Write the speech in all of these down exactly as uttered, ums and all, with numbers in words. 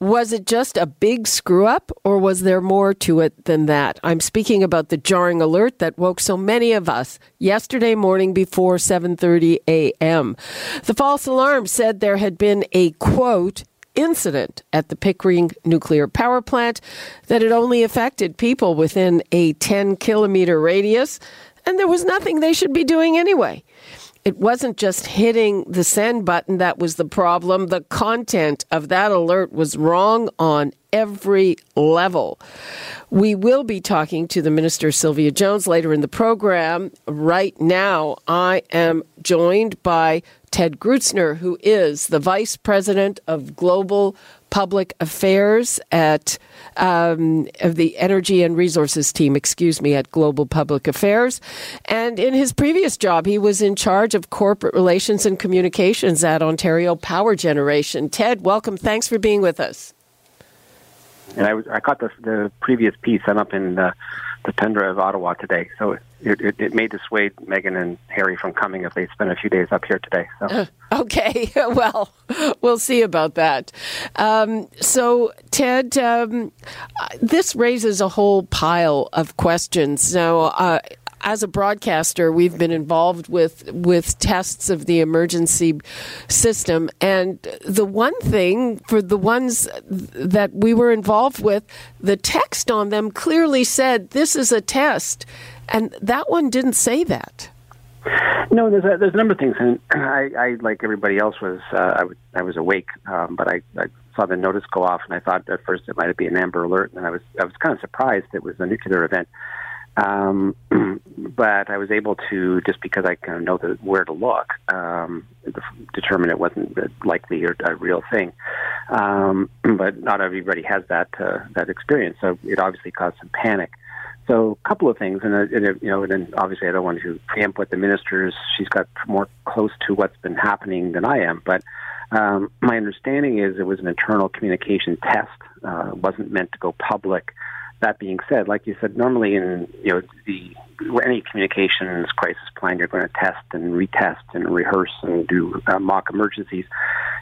was it just a big screw-up, or was there more to it than that? I'm speaking about the jarring alert that woke so many of us yesterday morning before seven thirty a.m. The false alarm said there had been a, quote, incident at the Pickering nuclear power plant that had only affected people within a ten-kilometer radius, and there was nothing they should be doing anyway. It wasn't just hitting the send button that was the problem. The content of that alert was wrong on every level. We will be talking to the Minister, Sylvia Jones, later in the program. Right now, I am joined by Ted Gruetzner, who is the Vice President of Global Public Affairs at um, of the Energy and Resources team, excuse me, at Global Public Affairs. And in his previous job, he was in charge of corporate relations and communications at Ontario Power Generation. Ted, welcome. Thanks for being with us. And I was I caught the, the previous piece. I'm up in the, the tundra of Ottawa today, so it, it, it may dissuade Meghan and Harry from coming if they spend a few days up here today. So. Uh, okay, well, we'll see about that. Um, so, Ted, um, this raises a whole pile of questions. Now, uh, as a broadcaster, we've been involved with, with tests of the emergency system. And the one thing, for the ones that we were involved with, the text on them clearly said, this is a test. And that one didn't say that. No, there's a, there's a number of things. And I, I like everybody else, was uh, I, w- I was awake, um, but I, I saw the notice go off, and I thought at first it might be an Amber Alert. And I was I was kind of surprised it was a nuclear event. Um, but I was able to, just because I kind of know the, where to look, um, determine it wasn't likely or a real thing. Um, but not everybody has that uh, that experience, so it obviously caused some panic. So a couple of things, and, uh, and uh, you know, and then obviously I don't want to preempt what the minister's. She's got more close to what's been happening than I am, but um, my understanding is it was an internal communication test. Uh, it wasn't meant to go public. That being said, like you said, normally in you know the any communications crisis plan, you're going to test and retest and rehearse and do uh, mock emergencies.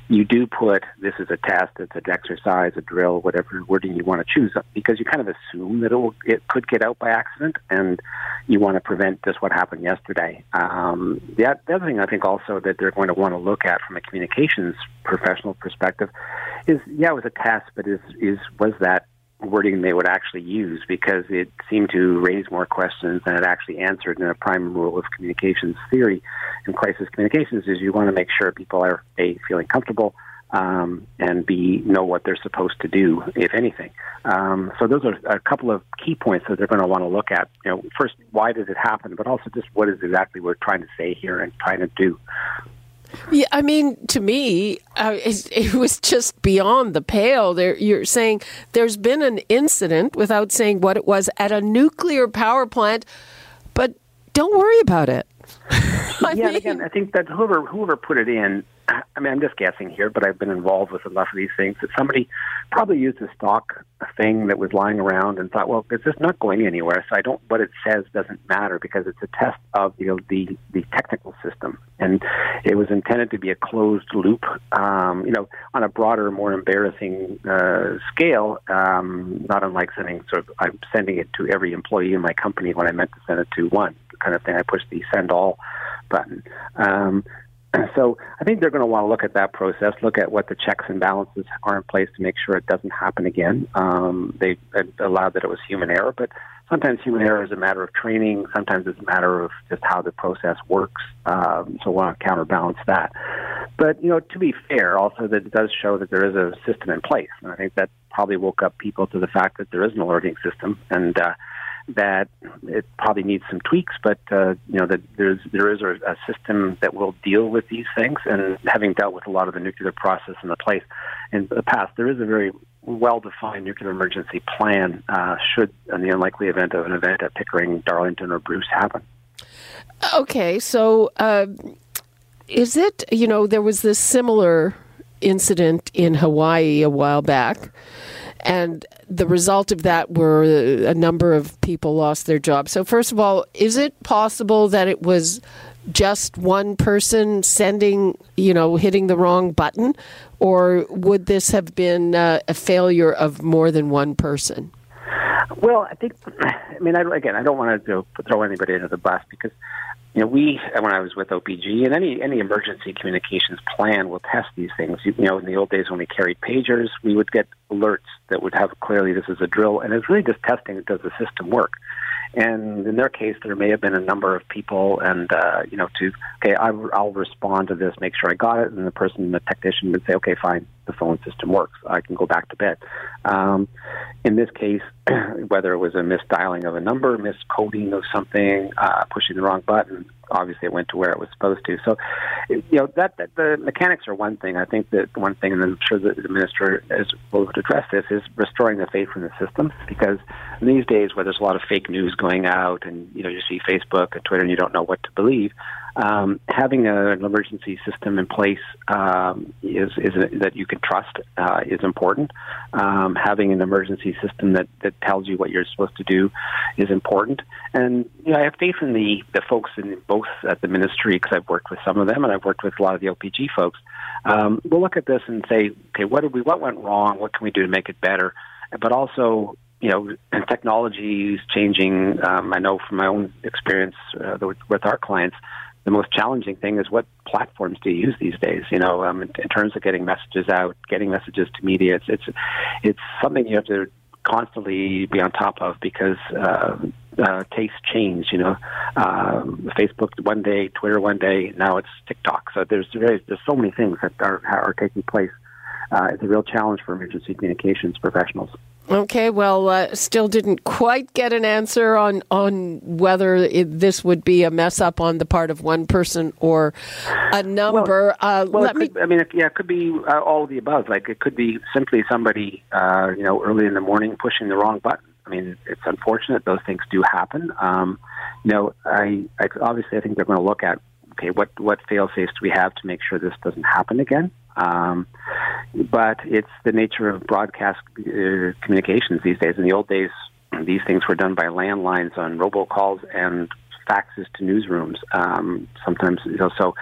You do put, this is a test, it's an exercise, a drill, whatever wording you want to choose, because you kind of assume that it will, it could get out by accident, and you want to prevent just what happened yesterday. Um, the, the other thing I think also that they're going to want to look at from a communications professional perspective is, yeah, it was a test, but is is was that wording they would actually use, because it seemed to raise more questions than it actually answered. And a prime rule of communications theory and crisis communications is you want to make sure people are A, feeling comfortable, um, and B, know what they're supposed to do, if anything. Um, so those are a couple of key points that they're going to want to look at. You know, first, why does it happen? But also just what is exactly we're trying to say here and trying to do. Yeah, I mean, to me, uh, it, it was just beyond the pale. There, you're saying there's been an incident without saying what it was at a nuclear power plant, but don't worry about it. I yeah, mean, again, I think that whoever whoever put it in, I mean, I'm just guessing here, but I've been involved with enough of these things that somebody probably used a stock thing that was lying around and thought, well, it's just not going anywhere, so I don't. What it says doesn't matter because it's a test of the the, the technical system, and it was intended to be a closed loop. Um, you know, on a broader, more embarrassing uh, scale, um, not unlike sending sort of I'm sending it to every employee in my company when I meant to send it to one kind of thing. I pushed the send all button. Um, So I think they're going to want to look at that process, look at what the checks and balances are in place to make sure it doesn't happen again. Um, they allowed that it was human error, but sometimes human error is a matter of training. Sometimes it's a matter of just how the process works. Um, so we want to counterbalance that. But, you know, to be fair, also, that it does show that there is a system in place. And I think that probably woke up people to the fact that there is an alerting system, and uh that it probably needs some tweaks, but uh, you know that there's there is a, a system that will deal with these things. And having dealt with a lot of the nuclear process in the place in the past, there is a very well-defined nuclear emergency plan uh, should, in the unlikely event of an event at Pickering, Darlington, or Bruce happen. Okay, so uh, is it, you know, there was this similar incident in Hawaii a while back, and the result of that were a number of people lost their jobs. So first of all, is it possible that it was just one person sending, you know, hitting the wrong button, or would this have been uh, a failure of more than one person? Well, I think, I mean, I, again, I don't want to throw anybody under the bus because, you know, we, when I was with O P G, and any any emergency communications plan will test these things. You, you know, in the old days when we carried pagers, we would get alerts that would have clearly this is a drill, and it's really just testing, does the system work? And in their case, there may have been a number of people, and, uh, you know, to, okay, I, I'll respond to this, make sure I got it, and the person, the technician would say, okay, fine, the phone system works, I can go back to bed. Um, in this case, whether it was a misdialing of a number, miscoding of something, uh, pushing the wrong button, obviously it went to where it was supposed to. So, you know, that, that the mechanics are one thing. I think that one thing, and I'm sure that the minister is, will address this, is restoring the faith in the system, because these days where there's a lot of fake news going out and, you know, you see Facebook and Twitter and you don't know what to believe, um, having a, an emergency system in place um, is, is a, that you can trust uh, is important. Um, having an emergency system that, that tells you what you're supposed to do is important. And, you know, I have faith in the, the folks in both at the ministry, because I've worked with some of them and I've worked with a lot of the O P G folks. Um, we'll look at this and say, okay, what did we, what went wrong? What can we do to make it better? But also, you know, and technology is changing. Um, I know from my own experience uh, with our clients, the most challenging thing is what platforms do you use these days? You know, um, in, in terms of getting messages out, getting messages to media, it's it's it's something you have to constantly be on top of, because uh, uh, tastes change. You know, uh, Facebook one day, Twitter one day, now it's TikTok. So there's there's so many things that are are taking place. Uh, it's a real challenge for emergency communications professionals. Okay, well, uh, still didn't quite get an answer on, on whether it, this would be a mess up on the part of one person or a number. Well, uh, well let me. Could, I mean, it, yeah, it could be uh, all of the above. Like, it could be simply somebody, uh, you know, early in the morning pushing the wrong button. I mean, it's unfortunate. Those things do happen. Um, you know, I, I obviously I think they're going to look at, okay, what, what fail-safes do we have to make sure this doesn't happen again? Um, but it's the nature of broadcast uh, communications these days. In the old days, these things were done by landlines on robocalls and faxes to newsrooms. Um, sometimes, you know, so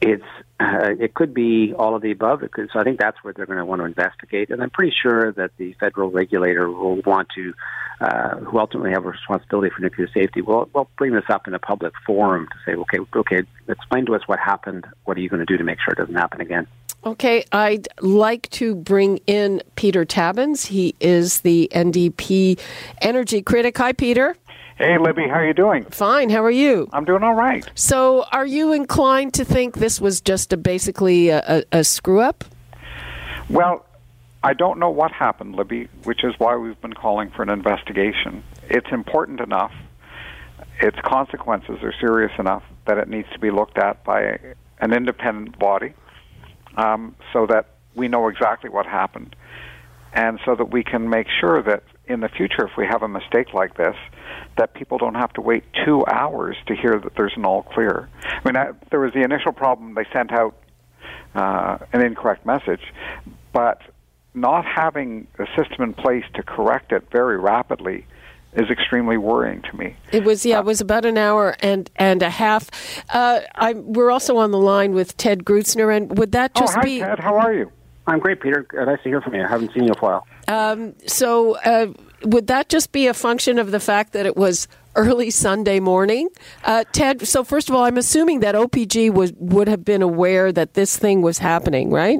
it's uh, it could be all of the above. It could, so I think that's where they're going to want to investigate. And I'm pretty sure that the federal regulator will want to, uh, who ultimately have a responsibility for nuclear safety, will will bring this up in a public forum to say, okay, okay, explain to us what happened. What are you going to do to make sure it doesn't happen again? Okay, I'd like to bring in Peter Tabuns. He is the N D P energy critic. Hi, Peter. Hey, Libby. How are you doing? Fine. How are you? I'm doing all right. So are you inclined to think this was just a basically a, a, a screw-up? Well, I don't know what happened, Libby, which is why we've been calling for an investigation. It's important enough. Its consequences are serious enough that it needs to be looked at by an independent body. Um, so that we know exactly what happened, and so that we can make sure that in the future, if we have a mistake like this, that people don't have to wait two hours to hear that there's an all-clear. I mean, I, there was the initial problem. They sent out uh, an incorrect message, but not having a system in place to correct it very rapidly is extremely worrying to me. It was, yeah, it was about an hour and, and a half. Uh, I, we're also on the line with Ted Gruetzner, and would that just oh, hi, be... Oh, Ted, how are you? I'm great, Peter. Nice to hear from you. I haven't seen you in a while. Um, so uh, would that just be a function of the fact that it was early Sunday morning? Uh, Ted, so first of all, I'm assuming that O P G was, would have been aware that this thing was happening, right?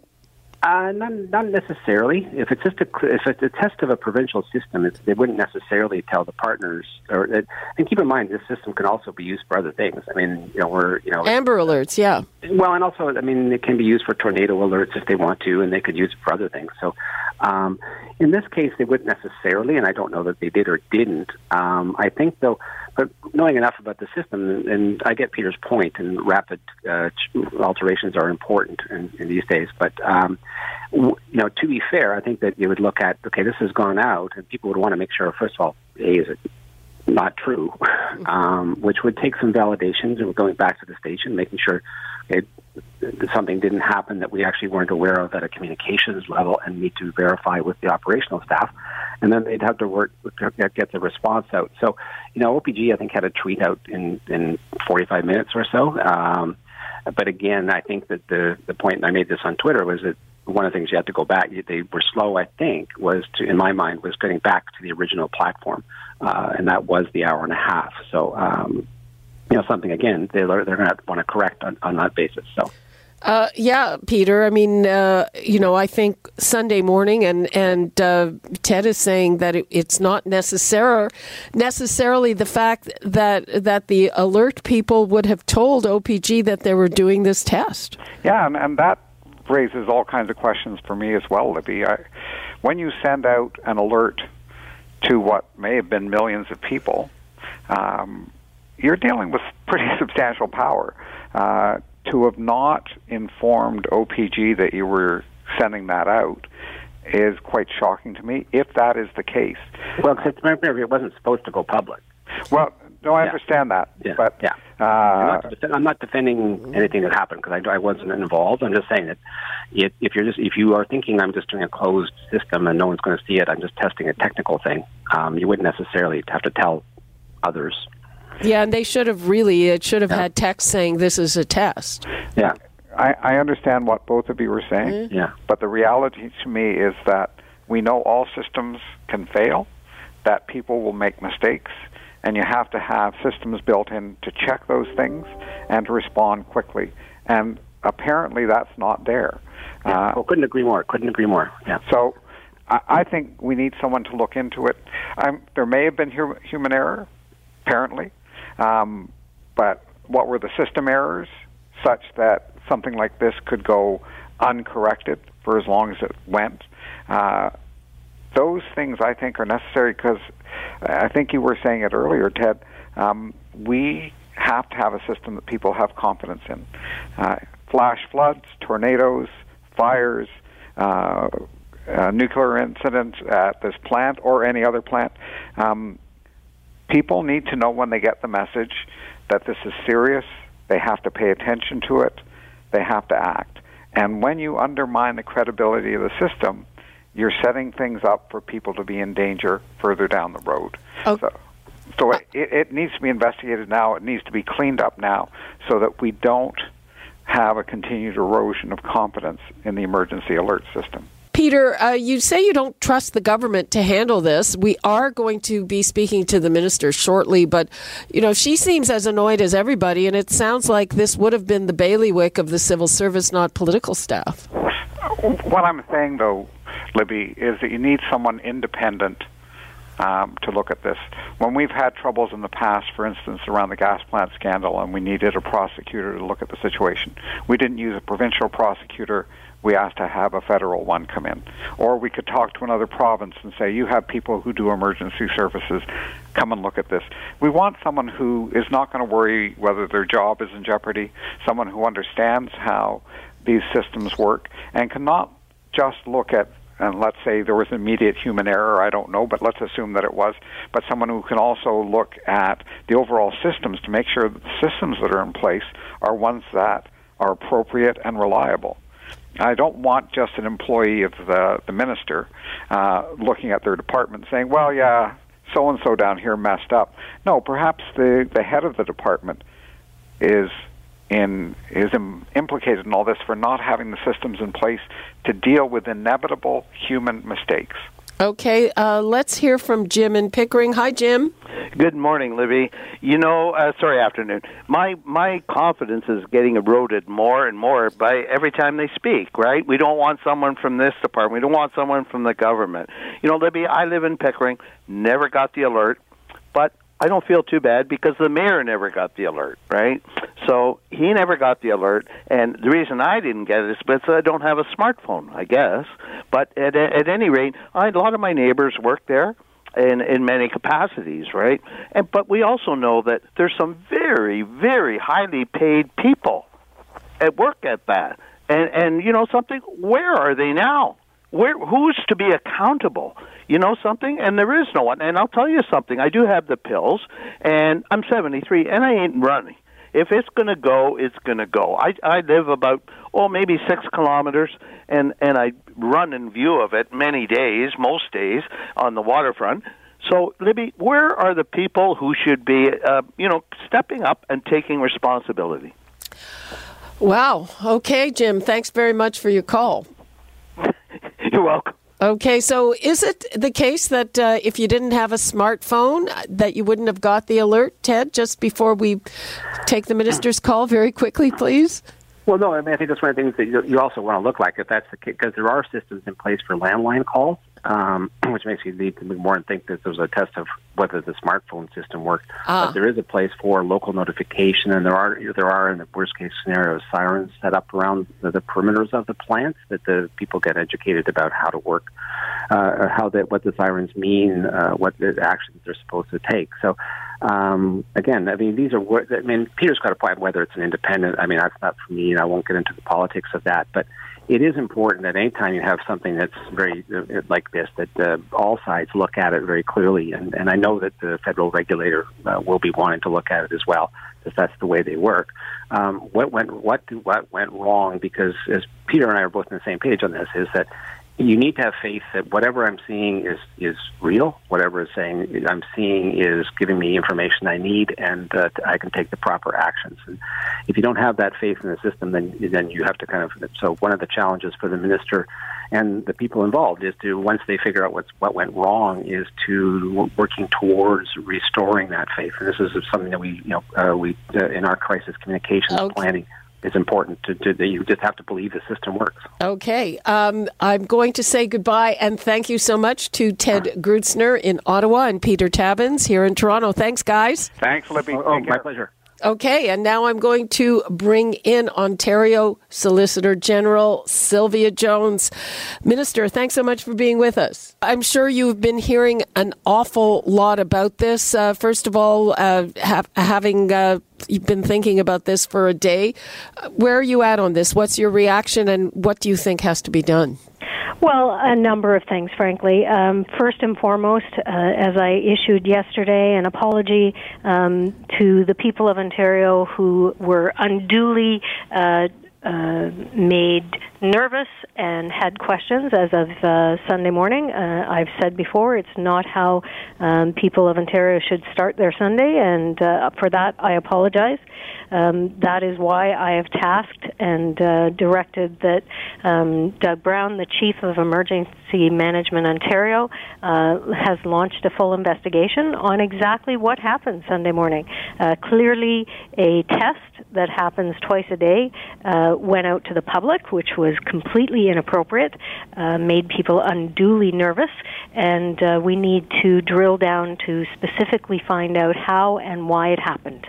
Uh, not, not necessarily. If it's just a, if it's a test of a provincial system, it's, they wouldn't necessarily tell the partners. Or it, and keep in mind, this system can also be used for other things. I mean, you know, we're you know Amber alerts, yeah. Well, and also, I mean, it can be used for tornado alerts if they want to, and they could use it for other things. So, um, in this case, they wouldn't necessarily, and I don't know that they did or didn't. Um, I think though, but knowing enough about the system, and, and I get Peter's point, and rapid uh, alterations are important in, in these days, but. Um, You know, to be fair, I think that you would look at, okay, this has gone out, and people would want to make sure, first of all, A, is it not true, um, which would take some validations, and we're going back to the station, making sure it, something didn't happen that we actually weren't aware of at a communications level and need to verify with the operational staff. And then they'd have to work, get the response out. So, you know, O P G, I think, had a tweet out in, in forty-five minutes or so. Um, but again, I think that the, the point, and I made this on Twitter, was that one of the things you had to go back, they were slow, I think, was to, in my mind, was getting back to the original platform. Uh, and that was the hour and a half. So, um, you know, something, again, they're, they're going to want to correct on, on that basis. So. Uh, yeah, Peter. I mean, uh, you know, I think Sunday morning, and and uh, Ted is saying that it, it's not necessar- necessarily the fact that that the alert people would have told O P G that they were doing this test. Yeah, and, and that raises all kinds of questions for me as well, Libby. I, when you send out an alert to what may have been millions of people, um, you're dealing with pretty substantial power. Uh, To have not informed O P G that you were sending that out is quite shocking to me, if that is the case. Well, because remember, it wasn't supposed to go public. Well, no, I yeah. understand that. Yeah. But, yeah. Uh, I'm, not def- I'm not defending anything that happened, because I, I wasn't involved. I'm just saying that if, if you're just if you are thinking I'm just doing a closed system and no one's going to see it, I'm just testing a technical thing, um, you wouldn't necessarily have to tell others. Yeah, and they should have really, it should have yeah. had text saying this is a test. Yeah, I, I understand what both of you were saying, mm-hmm. yeah. but the reality to me is that we know all systems can fail, that people will make mistakes, and you have to have systems built in to check those things and to respond quickly. And apparently that's not there. Yeah. Uh, well, couldn't agree more, couldn't agree more. Yeah. So I, I think we need someone to look into it. Um, there may have been hu- human error, apparently. Um, but what were the system errors such that something like this could go uncorrected for as long as it went? Uh, those things, I think, are necessary because I think you were saying it earlier, Ted. Um, we have to have a system that people have confidence in. Uh, flash floods, tornadoes, fires, uh, uh, nuclear incidents at this plant or any other plant. Um, People need to know when they get the message that this is serious. They have to pay attention to it. They have to act. And when you undermine the credibility of the system, you're setting things up for people to be in danger further down the road. Okay. So, so it, it needs to be investigated now. It needs to be cleaned up now so that we don't have a continued erosion of confidence in the emergency alert system. Peter, uh, you say you don't trust the government to handle this. We are going to be speaking to the minister shortly, but, you know, she seems as annoyed as everybody, and it sounds like this would have been the bailiwick of the civil service, not political staff. What I'm saying, though, Libby, is that you need someone independent um, to look at this. When we've had troubles in the past, for instance, around the gas plant scandal, and we needed a prosecutor to look at the situation, we didn't use a provincial prosecutor. We asked to have a federal one come in. Or we could talk to another province and say, you have people who do emergency services, come and look at this. We want someone who is not going to worry whether their job is in jeopardy, someone who understands how these systems work and cannot just look at, and let's say there was immediate human error, I don't know, but let's assume that it was, but someone who can also look at the overall systems to make sure that the systems that are in place are ones that are appropriate and reliable. I don't want just an employee of the, the minister uh, looking at their department saying, well, yeah, so-and-so down here messed up. No, perhaps the, the head of the department is in is in, implicated in all this for not having the systems in place to deal with inevitable human mistakes. Okay, uh, let's hear from Jim in Pickering. Hi, Jim. Good morning, Libby. You know, uh, sorry, afternoon. My my confidence is getting eroded more and more by every time they speak, right? We don't want someone from this department. We don't want someone from the government. You know, Libby, I live in Pickering, never got the alert, but I don't feel too bad because the mayor never got the alert, right? So he never got the alert, and the reason I didn't get it is because I don't have a smartphone, I guess. But at, at any rate, I, a lot of my neighbors work there in, in many capacities, right? And but we also know that there's some very, very highly paid people at work at that. And, and you know something? Where are they now? Where, who's to be accountable? You know something? And there is no one. And I'll tell you something. I do have the pills, and I'm seventy-three, and I ain't running. If it's going to go, it's going to go. I, I live about, oh, maybe six kilometers, and, and I run in view of it many days, most days, on the waterfront. So, Libby, where are the people who should be, uh, you know, stepping up and taking responsibility? Wow. Okay, Jim. Thanks very much for your call. You're welcome. Okay, so is it the case that uh, if you didn't have a smartphone that you wouldn't have got the alert, Ted, just before we take the minister's call very quickly, please? Well, no, I mean, I think that's one of the things that you also want to look like, if that's the case, because there are systems in place for landline calls, um, which makes you need to be more and think that there's a test of whether the smartphone system works. Ah. But there is a place for local notification, and there are, there are in the worst-case scenario, sirens set up around the, the perimeters of the plants that the people get educated about how to work, uh, how that what the sirens mean, uh, what the actions they're supposed to take. So, um, again, I mean, these are, I mean, Peter's got a point whether it's an independent, I mean, that's not for me, and I won't get into the politics of that, but it is important that any time you have something that's very uh, like this, that uh, all sides look at it very clearly. And, and I know that the federal regulator uh, will be wanting to look at it as well, because that's the way they work. Um, what went what what went wrong? Because as Peter and I are both on the same page on this, is that you need to have faith that whatever I'm seeing is, is real. Whatever is saying I'm seeing is giving me information I need, and uh, I can take the proper actions. And if you don't have that faith in the system, then then you have to kind of. So one of the challenges for the minister and the people involved is to, once they figure out what's what went wrong, is to working towards restoring that faith. And this is something that we you know uh, we uh, in our crisis communications okay. planning. It's important to, to, that you just have to believe the system works. Okay. Um, I'm going to say goodbye, and thank you so much to Ted Gruetzner in Ottawa and Peter Tabuns here in Toronto. Thanks, guys. Thanks, Libby. Oh, oh my pleasure. Okay, and now I'm going to bring in Ontario Solicitor General Sylvia Jones. Minister, thanks so much for being with us. I'm sure you've been hearing an awful lot about this. Uh, first of all, uh, ha- having uh, been thinking about this for a day, where are you at on this? What's your reaction, and what do you think has to be done? Well, a number of things, frankly. Um, first and foremost, uh, as I issued yesterday, an apology um, to the people of Ontario who were unduly uh, uh, made nervous and had questions as of uh, Sunday morning. Uh, I've said before, it's not how um, people of Ontario should start their Sunday, and uh, for that I apologize. Um, that is why I have tasked and uh, directed that um, Doug Brown, the Chief of Emergency Management Ontario, uh, has launched a full investigation on exactly what happened Sunday morning. Uh, clearly, a test that happens twice a day uh, went out to the public, which was completely inappropriate, uh, made people unduly nervous, and uh, we need to drill down to specifically find out how and why it happened.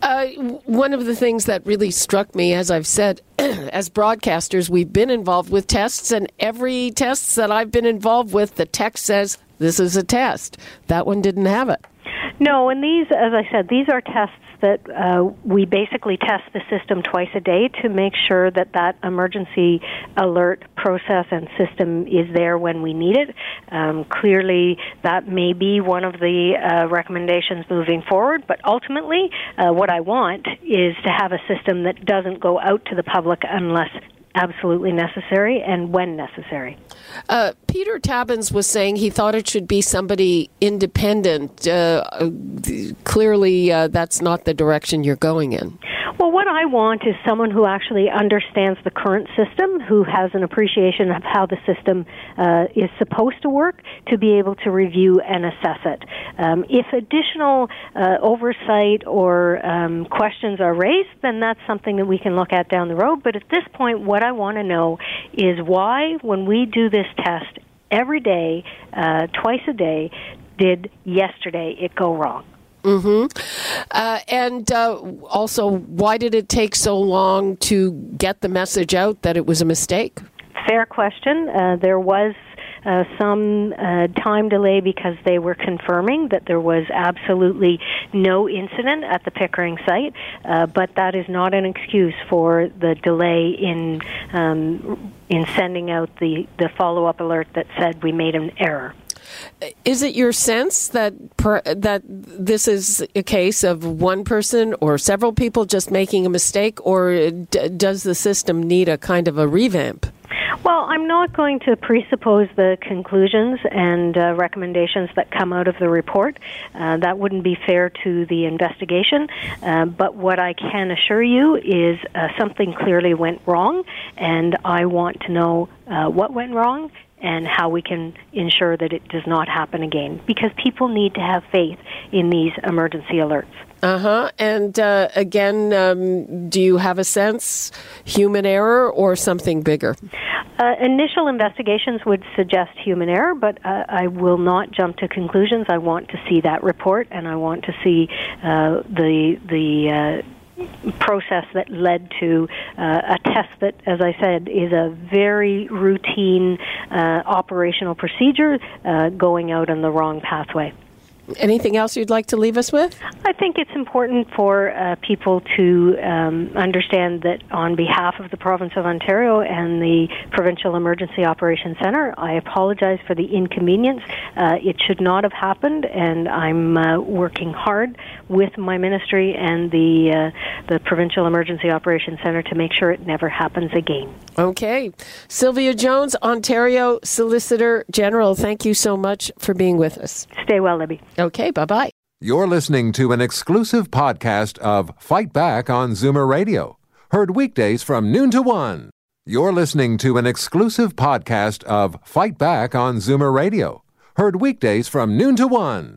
Uh, one of the things that really struck me, as I've said, as broadcasters, we've been involved with tests, and every test that I've been involved with, the text says, this is a test. That one didn't have it. No, and these, as I said, these are tests that uh, we basically test the system twice a day to make sure that that emergency alert process and system is there when we need it. Um, clearly, that may be one of the uh, recommendations moving forward, but ultimately, uh, what I want is to have a system that doesn't go out to the public unless absolutely necessary and when necessary. Uh, Peter Tabuns was saying he thought it should be somebody independent. Uh, clearly, uh, that's not the direction you're going in. Well, what I want is someone who actually understands the current system, who has an appreciation of how the system uh, is supposed to work, to be able to review and assess it. Um, if additional uh, oversight or um, questions are raised, then that's something that we can look at down the road. But at this point, what I want to know is why, when we do this test every day, uh, twice a day, did yesterday it go wrong? Mm-hmm. Uh, and uh, also, why did it take so long to get the message out that it was a mistake? Fair question. Uh, there was uh, some uh, time delay because they were confirming that there was absolutely no incident at the Pickering site, uh, but that is not an excuse for the delay in um, in sending out the, the follow-up alert that said we made an error. Is it your sense that per, that this is a case of one person or several people just making a mistake, or d- does the system need a kind of a revamp? Well, I'm not going to presuppose the conclusions and uh, recommendations that come out of the report. Uh, that wouldn't be fair to the investigation. Uh, but what I can assure you is uh, something clearly went wrong, and I want to know uh, what went wrong and how we can ensure that it does not happen again, because people need to have faith in these emergency alerts. Uh-huh. And uh, again, um, do you have a sense, human error or something bigger? Uh, initial investigations would suggest human error, but uh, I will not jump to conclusions. I want to see that report, and I want to see uh, the... the uh, process that led to uh, a test that, as I said, is a very routine uh, operational procedure uh, going out on the wrong pathway. Anything else you'd like to leave us with? I think it's important for uh, people to um, understand that on behalf of the Province of Ontario and the Provincial Emergency Operations Centre, I apologize for the inconvenience. Uh, it should not have happened, and I'm uh, working hard with my ministry and the, uh, the Provincial Emergency Operations Centre to make sure it never happens again. Okay. Sylvia Jones, Ontario Solicitor General, thank you so much for being with us. Stay well, Libby. Okay, bye-bye. You're listening to an exclusive podcast of Fight Back on Zoomer Radio. Heard weekdays from noon to one. You're listening to an exclusive podcast of Fight Back on Zoomer Radio. Heard weekdays from noon to one.